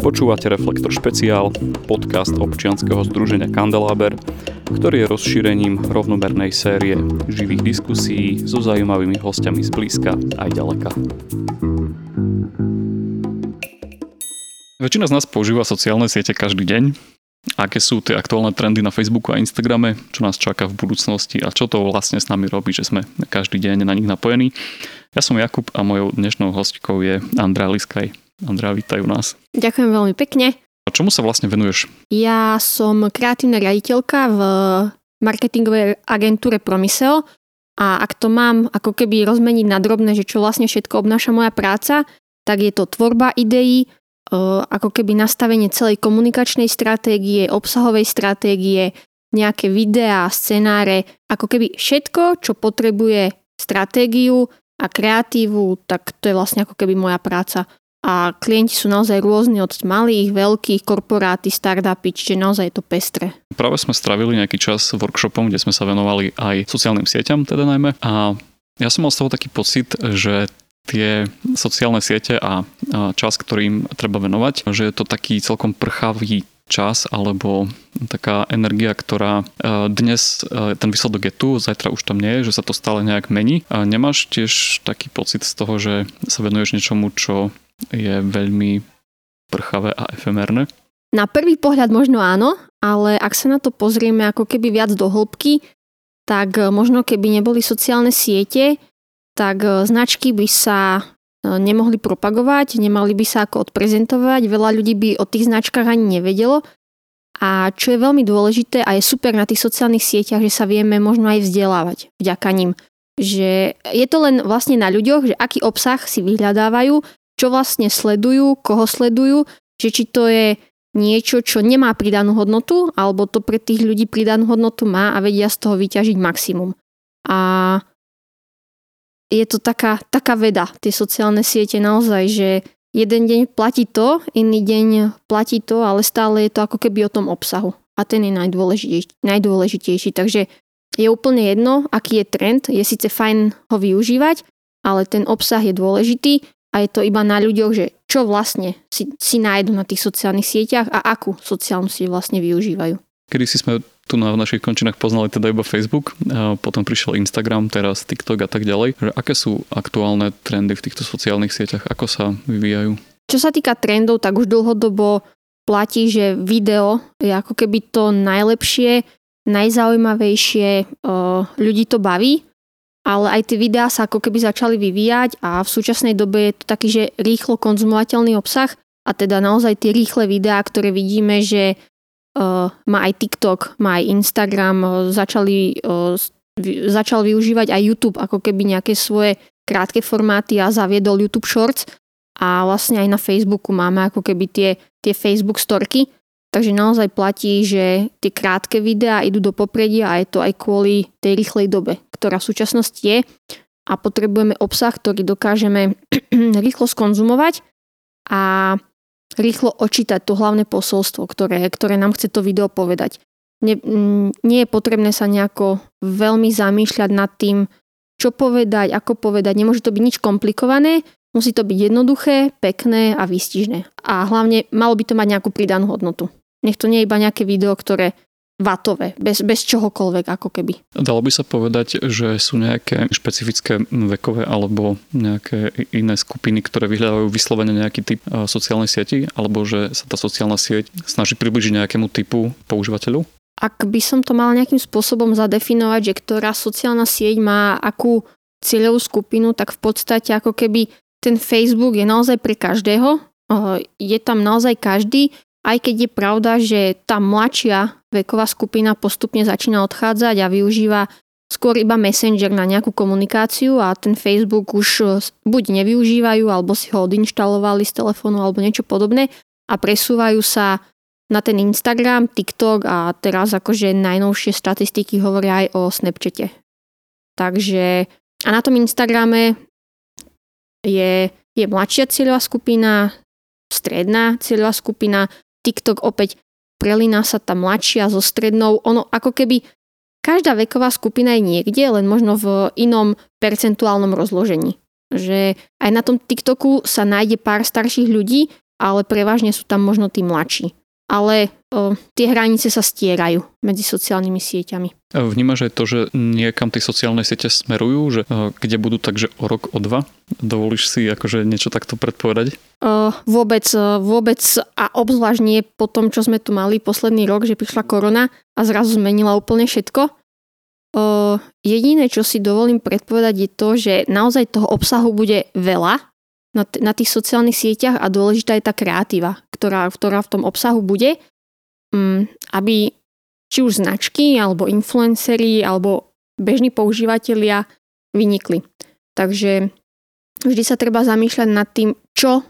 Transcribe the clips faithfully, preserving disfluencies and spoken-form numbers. Počúvate Reflektor Špeciál, podcast občianskeho združenia Kandelaber, ktorý je rozšírením rovnomernej série živých diskusí so zaujímavými hostiami zblízka aj ďaleka. Väčšina z nás používa sociálne siete každý deň. Aké sú tie aktuálne trendy na Facebooku a Instagrame, čo nás čaká v budúcnosti a čo to vlastne s nami robí, že sme každý deň na nich napojení? Ja som Jakub a mojou dnešnou hostkou je Andrea Liskaj. Andrea, vítaj u nás. Ďakujem veľmi pekne. A čomu sa vlastne venuješ? Ja som kreatívna riaditeľka v marketingovej agentúre Promiseo a ak to mám ako keby rozmeniť na drobné, že čo vlastne všetko obnáša moja práca, tak je to tvorba ideí, ako keby nastavenie celej komunikačnej stratégie, obsahovej stratégie, nejaké videá, scenáre, ako keby všetko, čo potrebuje stratégiu a kreatívu, tak to je vlastne ako keby moja práca. A klienti sú naozaj rôzni, od malých, veľkých, korporáty, startupy, čiže naozaj je to pestré. Práve sme strávili nejaký čas workshopom, kde sme sa venovali aj sociálnym sieťam, teda najmä. A ja som mal z toho taký pocit, že tie sociálne siete a čas, ktorým treba venovať, že je to taký celkom prchavý čas alebo taká energia, ktorá dnes ten výsledok je tu, zajtra už tam nie je, že sa to stále nejak mení. A nemáš tiež taký pocit z toho, že sa venuješ niečomu, čo je veľmi prchavé a efemérne? Na prvý pohľad možno áno, ale ak sa na to pozrieme ako keby viac do hĺbky, tak možno keby neboli sociálne siete, tak značky by sa nemohli propagovať, nemali by sa ako odprezentovať, veľa ľudí by o tých značkách ani nevedelo. A čo je veľmi dôležité a je super na tých sociálnych sieťach, že sa vieme možno aj vzdelávať vďaka nim. Že je to len vlastne na ľuďoch, že aký obsah si vyhľadávajú, čo vlastne sledujú, koho sledujú, že či to je niečo, čo nemá pridanú hodnotu, alebo to pre tých ľudí pridanú hodnotu má a vedia z toho vyťažiť maximum. A je to taká, taká veda, tie sociálne siete naozaj, že jeden deň platí to, iný deň platí to, ale stále je to ako keby o tom obsahu. A ten je najdôležitejší. najdôležitejší. Takže je úplne jedno, aký je trend, je síce fajn ho využívať, ale ten obsah je dôležitý a je to iba na ľuďoch, že čo vlastne si, si nájdu na tých sociálnych sieťach a akú sociálnu sieť vlastne využívajú. Kedy si sme tu na v našich končinách poznali teda iba Facebook, potom prišiel Instagram, teraz TikTok a tak ďalej. Že aké sú aktuálne trendy v týchto sociálnych sieťach? Ako sa vyvíjajú? Čo sa týka trendov, tak už dlhodobo platí, že video je ako keby to najlepšie, najzaujímavejšie, ľudí to baví, ale aj tie videá sa ako keby začali vyvíjať a v súčasnej dobe je to taký, že rýchlo konzumovateľný obsah a teda naozaj tie rýchle videá, ktoré vidíme, že Uh, má aj TikTok, má aj Instagram, uh, začali, uh, vy, začal využívať aj YouTube, ako keby nejaké svoje krátke formáty a zaviedol YouTube Shorts a vlastne aj na Facebooku máme ako keby tie, tie Facebook storky, takže naozaj platí, že tie krátke videá idú do popredia a je to aj kvôli tej rýchlej dobe, ktorá v súčasnosti je a potrebujeme obsah, ktorý dokážeme rýchlo skonzumovať a rýchlo odčítať to hlavné posolstvo, ktoré, ktoré nám chce to video povedať. Nie, nie je potrebné sa nejako veľmi zamýšľať nad tým, čo povedať, ako povedať. Nemôže to byť nič komplikované, musí to byť jednoduché, pekné a výstižné. A hlavne malo by to mať nejakú pridanú hodnotu. Nech to nie je iba nejaké video, ktoré vatové, bez, bez čohokoľvek ako keby. Dalo by sa povedať, že sú nejaké špecifické vekové alebo nejaké iné skupiny, ktoré vyhľadávajú vyslovene nejaký typ sociálnej sieti, alebo že sa tá sociálna sieť snaží približiť nejakému typu používateľu? Ak by som to mal nejakým spôsobom zadefinovať, že ktorá sociálna sieť má akú cieľovú skupinu, tak v podstate ako keby ten Facebook je naozaj pre každého. Je tam naozaj každý, aj keď je pravda, že tá mladšia veková skupina postupne začína odchádzať a využíva skôr iba Messenger na nejakú komunikáciu a ten Facebook už buď nevyužívajú, alebo si ho odinštalovali z telefónu alebo niečo podobné a presúvajú sa na ten Instagram, TikTok a teraz akože najnovšie štatistiky hovoria aj o Snapchate. Takže a na tom Instagrame je, je mladšia cieľová skupina, stredná cieľová skupina, TikTok opäť prelína sa tá mladšia so strednou. Ono ako keby každá veková skupina je niekde, len možno v inom percentuálnom rozložení. Že aj na tom TikToku sa nájde pár starších ľudí ale prevažne sú tam možno tí mladší. Ale o, tie hranice sa stierajú medzi sociálnymi sieťami. Vnímaš aj to, že niekam tie sociálne siete smerujú, že o, kde budú takže o rok, o dva? Dovolíš si akože niečo takto predpovedať? O, vôbec, vôbec a obzvlášť nie po tom, čo sme tu mali posledný rok, že prišla korona a zrazu zmenila úplne všetko. O, jediné, čo si dovolím predpovedať je to, že naozaj toho obsahu bude veľa na, t- na tých sociálnych sieťach a dôležitá je tá kreatíva, ktorá, ktorá v tom obsahu bude, um, aby či už značky, alebo influenceri, alebo bežní používatelia vynikli. Takže vždy sa treba zamýšľať nad tým, čo,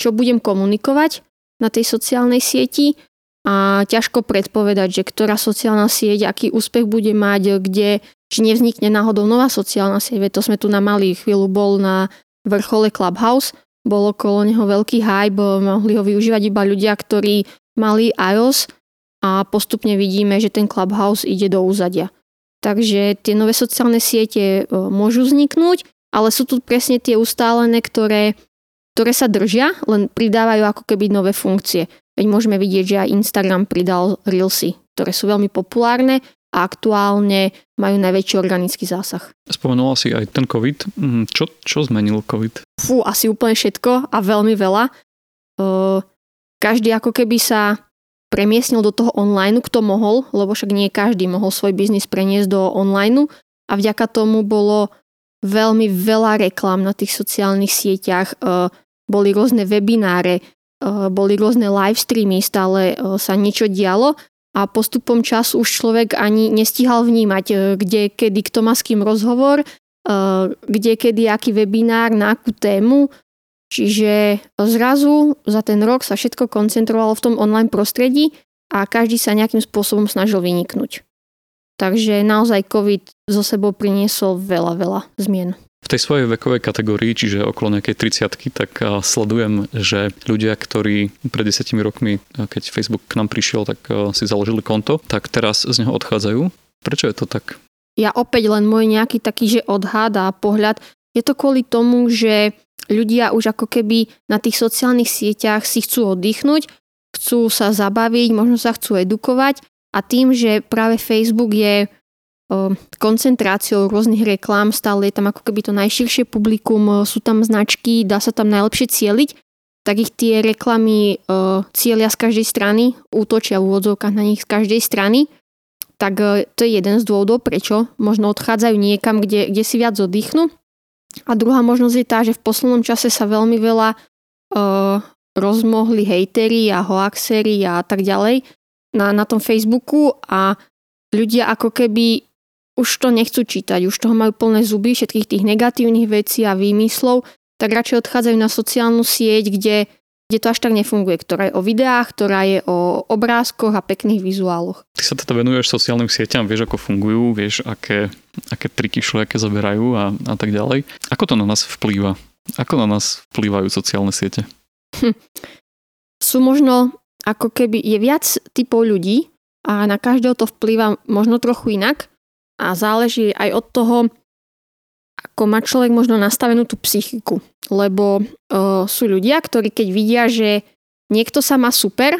čo budem komunikovať na tej sociálnej sieti a ťažko predpovedať, že ktorá sociálna sieť, aký úspech bude mať, kde, či nevznikne náhodou nová sociálna sieť. To sme tu na malý chvíľu bol na vrchole Clubhouse, bol okolo neho veľký hype, mohli ho využívať iba ľudia, ktorí mali iOS a postupne vidíme, že ten Clubhouse ide do úzadia. Takže tie nové sociálne siete môžu vzniknúť, ale sú tu presne tie ustálené, ktoré, ktoré sa držia, len pridávajú ako keby nové funkcie. Veď môžeme vidieť, že aj Instagram pridal Reelsy, ktoré sú veľmi populárne a aktuálne majú najväčší organický zásah. Spomenula si aj ten COVID. Čo, čo zmenil COVID? Fú, asi úplne všetko a veľmi veľa. Uh, každý ako keby sa premiesnil do toho online, kto mohol, lebo však nie každý mohol svoj biznis preniesť do online a vďaka tomu bolo veľmi veľa reklám na tých sociálnych sieťach. Uh, boli rôzne webináre, uh, boli rôzne live streamy, stále uh, sa niečo dialo. A postupom času už človek ani nestíhal vnímať, kde, kedy, kto má s kým rozhovor, kde, kedy, aký webinár, na akú tému. Čiže zrazu za ten rok sa všetko koncentrovalo v tom online prostredí a každý sa nejakým spôsobom snažil vyniknúť. Takže naozaj COVID zo sebou priniesol veľa, veľa zmien. V tej svojej vekovej kategórii, čiže okolo nejakej tridsiatky, tak sledujem, že ľudia, ktorí pred desiatimi rokmi, keď Facebook k nám prišiel, tak si založili konto, tak teraz z neho odchádzajú. Prečo je to tak? Ja opäť len môj nejaký taký, že odhad a pohľad. Je to kvôli tomu, že ľudia už ako keby na tých sociálnych sieťach si chcú oddychnúť, chcú sa zabaviť, možno sa chcú edukovať a tým, že práve Facebook je koncentráciou rôznych reklám, stále je tam ako keby to najširšie publikum, sú tam značky, dá sa tam najlepšie cieliť, tak ich tie reklamy e, cielia z každej strany, útočia v úvodzovkách na nich z každej strany, tak e, to je jeden z dôvodov, prečo možno odchádzajú niekam, kde, kde si viac oddychnú. A druhá možnosť je tá, že v poslednom čase sa veľmi veľa e, rozmohli hejteri a hoaxeri a tak ďalej na, na tom Facebooku a ľudia ako keby už to nechcú čítať, už toho majú plné zuby, všetkých tých negatívnych vecí a výmyslov, tak radšej odchádzajú na sociálnu sieť, kde, kde to až tak nefunguje, ktorá je o videách, ktorá je o obrázkoch a pekných vizuáloch. Ty sa teda venuješ sociálnym sieťam, vieš ako fungujú, vieš aké, aké triky všelijaké zaberajú a, a tak ďalej. Ako to na nás vplýva? Ako na nás vplývajú sociálne siete? Hm. Sú možno ako keby, je viac typov ľudí, a na každého to vplýva možno trochu inak a záleží aj od toho, ako má človek možno nastavenú tú psychiku. Lebo e, sú ľudia, ktorí keď vidia, že niekto sa má super,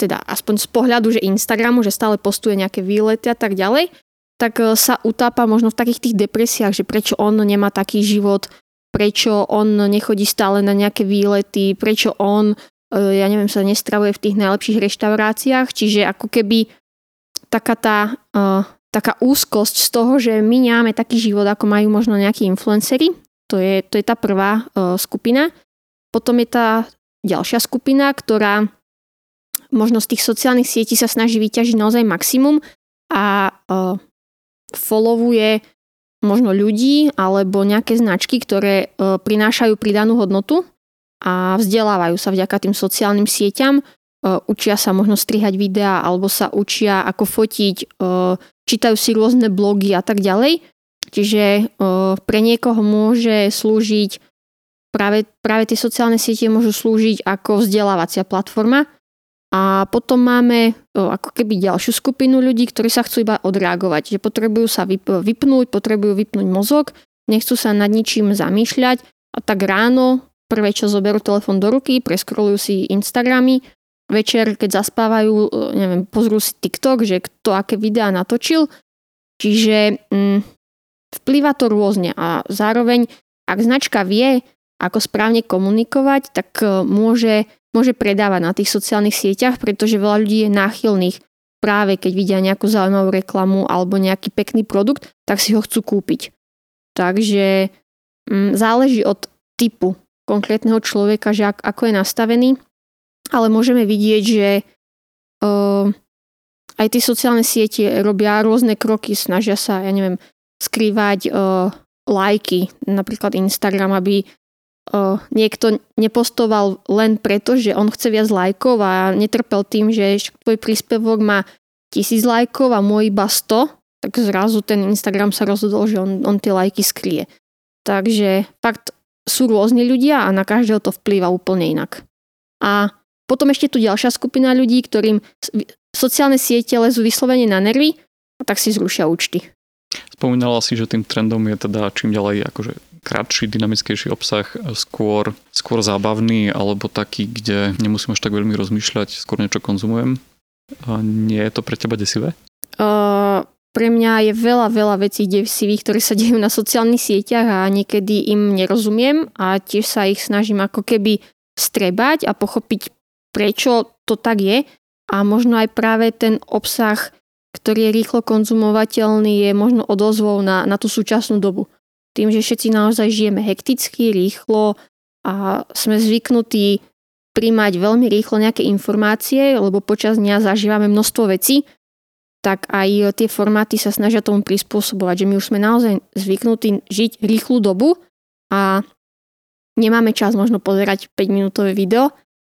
teda aspoň z pohľadu, že Instagramu, že stále postuje nejaké výlety a tak ďalej, tak e, sa utápa možno v takých tých depresiách, že prečo on nemá taký život, prečo on nechodí stále na nejaké výlety, prečo on... ja neviem, sa nestravuje v tých najlepších reštauráciách, čiže ako keby taká tá uh, taká úzkosť z toho, že my nemáme taký život, ako majú možno nejakí influenceri, to je, to je tá prvá uh, skupina. Potom je tá ďalšia skupina, ktorá možno z tých sociálnych sietí sa snaží vyťažiť naozaj maximum a uh, followuje možno ľudí alebo nejaké značky, ktoré uh, prinášajú pridanú hodnotu a vzdelávajú sa vďaka tým sociálnym sieťam, učia sa možno strihať videá alebo sa učia ako fotiť, čítajú si rôzne blogy a tak ďalej. Čiže pre niekoho môže slúžiť, práve, práve tie sociálne siete môžu slúžiť ako vzdelávacia platforma. A potom máme ako keby ďalšiu skupinu ľudí, ktorí sa chcú iba odreagovať, že potrebujú sa vypnúť, potrebujú vypnúť mozog, nechcú sa nad ničím zamýšľať a tak ráno Prvé, čo zoberú telefón do ruky, preskrolujú si Instagramy, večer, keď zaspávajú, neviem, pozrú si TikTok, že kto aké videá natočil. Čiže mm, vplýva to rôzne a zároveň, ak značka vie, ako správne komunikovať, tak môže, môže predávať na tých sociálnych sieťach, pretože veľa ľudí je náchylných. Práve keď vidia nejakú zaujímavú reklamu alebo nejaký pekný produkt, tak si ho chcú kúpiť. Takže mm, záleží od typu konkrétneho človeka, že ak, ako je nastavený, ale môžeme vidieť, že uh, aj tie sociálne siete robia rôzne kroky, snažia sa, ja neviem, skrývať uh, lajky, napríklad Instagram, aby Uh, niekto nepostoval len preto, že on chce viac lajkov a netrpel tým, že tvoj príspevok má tisíc lajkov a môj iba sto, tak zrazu ten Instagram sa rozhodol, že on, on tie lajky skrie. Takže fakt sú rôzni ľudia a na každého to vplýva úplne inak. A potom ešte tu ďalšia skupina ľudí, ktorým sociálne siete lezú vyslovene na nervy, a tak si zrušia účty. Spomínala si, že tým trendom je teda čím ďalej akože kratší, dynamickejší obsah, skôr, skôr zábavný, alebo taký, kde nemusím až tak veľmi rozmýšľať, skôr niečo konzumujem. A nie je to pre teba desivé? Uh, pre mňa je veľa, veľa vecí desivých, ktoré sa dejú na sociálnych sieťach a niekedy im nerozumiem a tiež sa ich snažím ako keby strebať a pochopiť, prečo to tak je. A možno aj práve ten obsah, ktorý je rýchlo konzumovateľný, je možno odozvou na, na tú súčasnú dobu. Tým, že všetci naozaj žijeme hekticky, rýchlo a sme zvyknutí príjmať veľmi rýchlo nejaké informácie, lebo počas dňa zažívame množstvo vecí, tak aj tie formáty sa snažia tomu prispôsobovať, že my už sme naozaj zvyknutí žiť rýchlu dobu a nemáme čas možno pozerať päťminútové video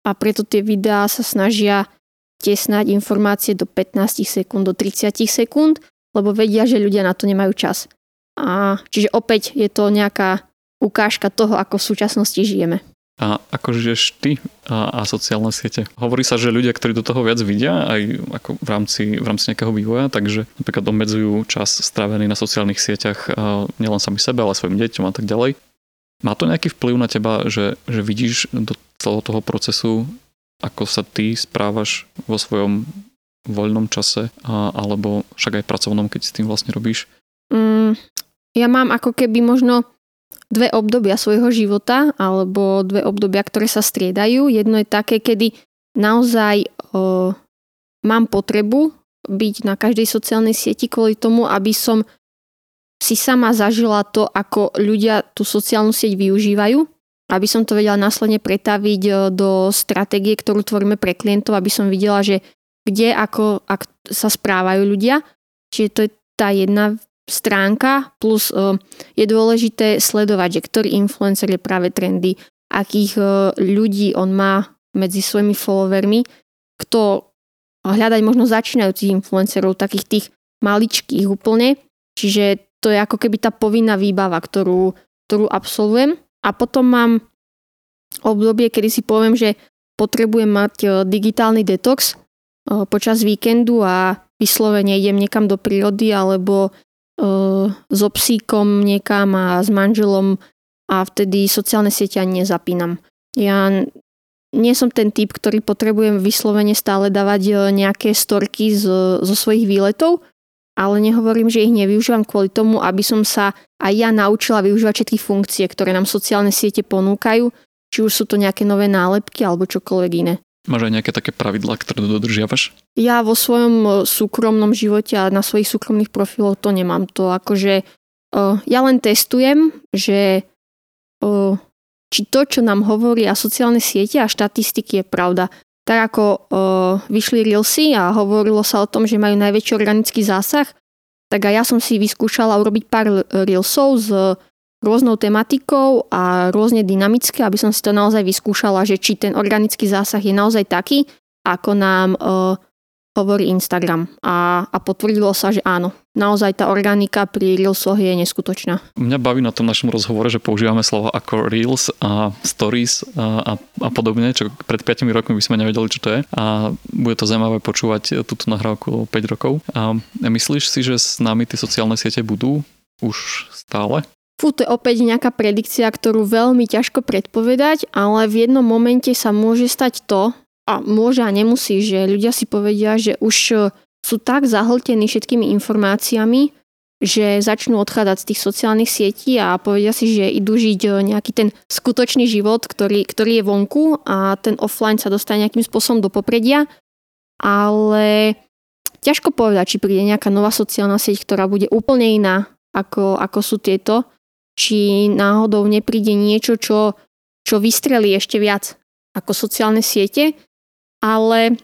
a preto tie videá sa snažia tesnať informácie do pätnásť sekúnd, do tridsať sekúnd, lebo vedia, že ľudia na to nemajú čas. A čiže opäť je to nejaká ukážka toho, ako v súčasnosti žijeme. A ako žiješ ty a, a sociálne siete? Hovorí sa, že ľudia, ktorí do toho viac vidia, aj ako v rámci, v rámci nejakého vývoja, takže napríklad obmedzujú čas strávený na sociálnych sieťach nielen sami sebe, ale svojim deťom a tak ďalej. Má to nejaký vplyv na teba, že, že vidíš do celého toho procesu, ako sa ty správaš vo svojom voľnom čase a, alebo však aj pracovnom, keď si tým vlastne robíš? Mm. Ja mám ako keby možno dve obdobia svojho života alebo dve obdobia, ktoré sa striedajú. Jedno je také, kedy naozaj o, mám potrebu byť na každej sociálnej sieti kvôli tomu, aby som si sama zažila to, ako ľudia tú sociálnu sieť využívajú, aby som to vedela následne pretaviť do stratégie, ktorú tvoríme pre klientov, aby som videla, že kde ako, ako sa správajú ľudia. Čiže to je tá jedna stránka, plus je dôležité sledovať, že ktorý influencer je práve trendy, akých ľudí on má medzi svojimi followermi, kto hľadať možno začínajúcich influencerov, takých tých maličkých úplne, čiže to je ako keby tá povinná výbava, ktorú, ktorú absolvujem. A potom mám obdobie, kedy si poviem, že potrebujem mať digitálny detox počas víkendu a vyslovene idem niekam do prírody alebo so psíkom niekam a s manželom a vtedy sociálne sieťa nezapínam. Ja nie som ten typ, ktorý potrebujem vyslovene stále dávať nejaké storky zo, zo svojich výletov, ale nehovorím, že ich nevyužívam kvôli tomu, aby som sa aj ja naučila využívať všetky funkcie, ktoré nám sociálne siete ponúkajú, či už sú to nejaké nové nálepky alebo čokoľvek iné. Máš aj nejaké také pravidlá, ktoré dodržiavaš? Ja vo svojom súkromnom živote a na svojich súkromných profiloch to nemám. To akože uh, ja len testujem, že uh, či to, čo nám hovoria sociálne siete a štatistiky je pravda. Tak ako uh, vyšli Reelsy a hovorilo sa o tom, že majú najväčší organický zásah, tak aj ja som si vyskúšala urobiť pár Reelsov s rôznou tematikou a rôzne dynamické, aby som si to naozaj vyskúšala, že či ten organický zásah je naozaj taký, ako nám e, hovorí Instagram. A, a potvrdilo sa, že áno, naozaj tá organika pri Reelsoch je neskutočná. Mňa baví na tom našom rozhovore, že používame slova ako Reels a Stories a, a, a podobne, čo pred piatimi rokmi by sme nevedeli, čo to je. A bude to zaujímavé počúvať túto nahrávku päť rokov. A myslíš si, že s nami tie sociálne siete budú už stále? Fú, to je opäť nejaká predikcia, ktorú veľmi ťažko predpovedať, ale v jednom momente sa môže stať to, a môže a nemusí, že ľudia si povedia, že už sú tak zahltení všetkými informáciami, že začnú odchádzať z tých sociálnych sietí a povedia si, že idú žiť nejaký ten skutočný život, ktorý, ktorý je vonku, a ten offline sa dostane nejakým spôsobom do popredia. Ale ťažko povedať, či príde nejaká nová sociálna sieť, ktorá bude úplne iná, ako, ako sú tieto. Či náhodou nepríde niečo, čo, čo vystrelí ešte viac ako sociálne siete, ale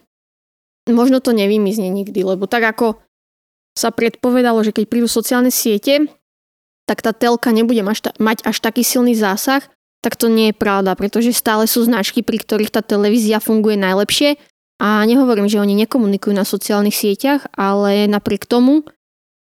možno to nevymizne nikdy, lebo tak ako sa predpovedalo, že keď prídu sociálne siete, tak tá telka nebude mať až taký silný zásah, tak to nie je pravda, pretože stále sú značky, pri ktorých tá televízia funguje najlepšie, a nehovorím, že oni nekomunikujú na sociálnych sieťach, ale napriek tomu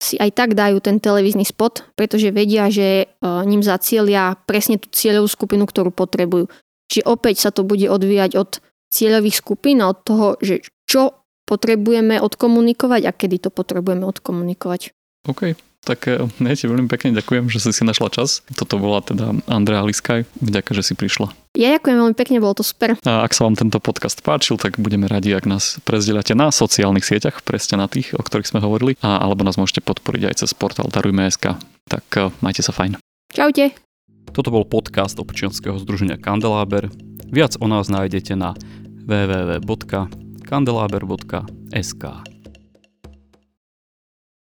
si aj tak dajú ten televízny spot, pretože vedia, že ním zacielia presne tú cieľovú skupinu, ktorú potrebujú. Čiže opäť sa to bude odvíjať od cieľových skupín a od toho, že čo potrebujeme odkomunikovať a kedy to potrebujeme odkomunikovať. OK, tak ja ti veľmi pekne ďakujem, že si si našla čas. Toto bola teda Andrea Liskaj. Vďaka, že si prišla. Ja ďakujem veľmi pekne, bolo to super. A ak sa vám tento podcast páčil, tak budeme radi, ak nás prezdieľate na sociálnych sieťach, presne na tých, o ktorých sme hovorili, a alebo nás môžete podporiť aj cez portál Darujme bodka es ká. Tak majte sa fajn. Čaute. Toto bol podcast občianskeho združenia Kandelaber. Viac o nás nájdete na w w w bodka kandelaber bodka es ká.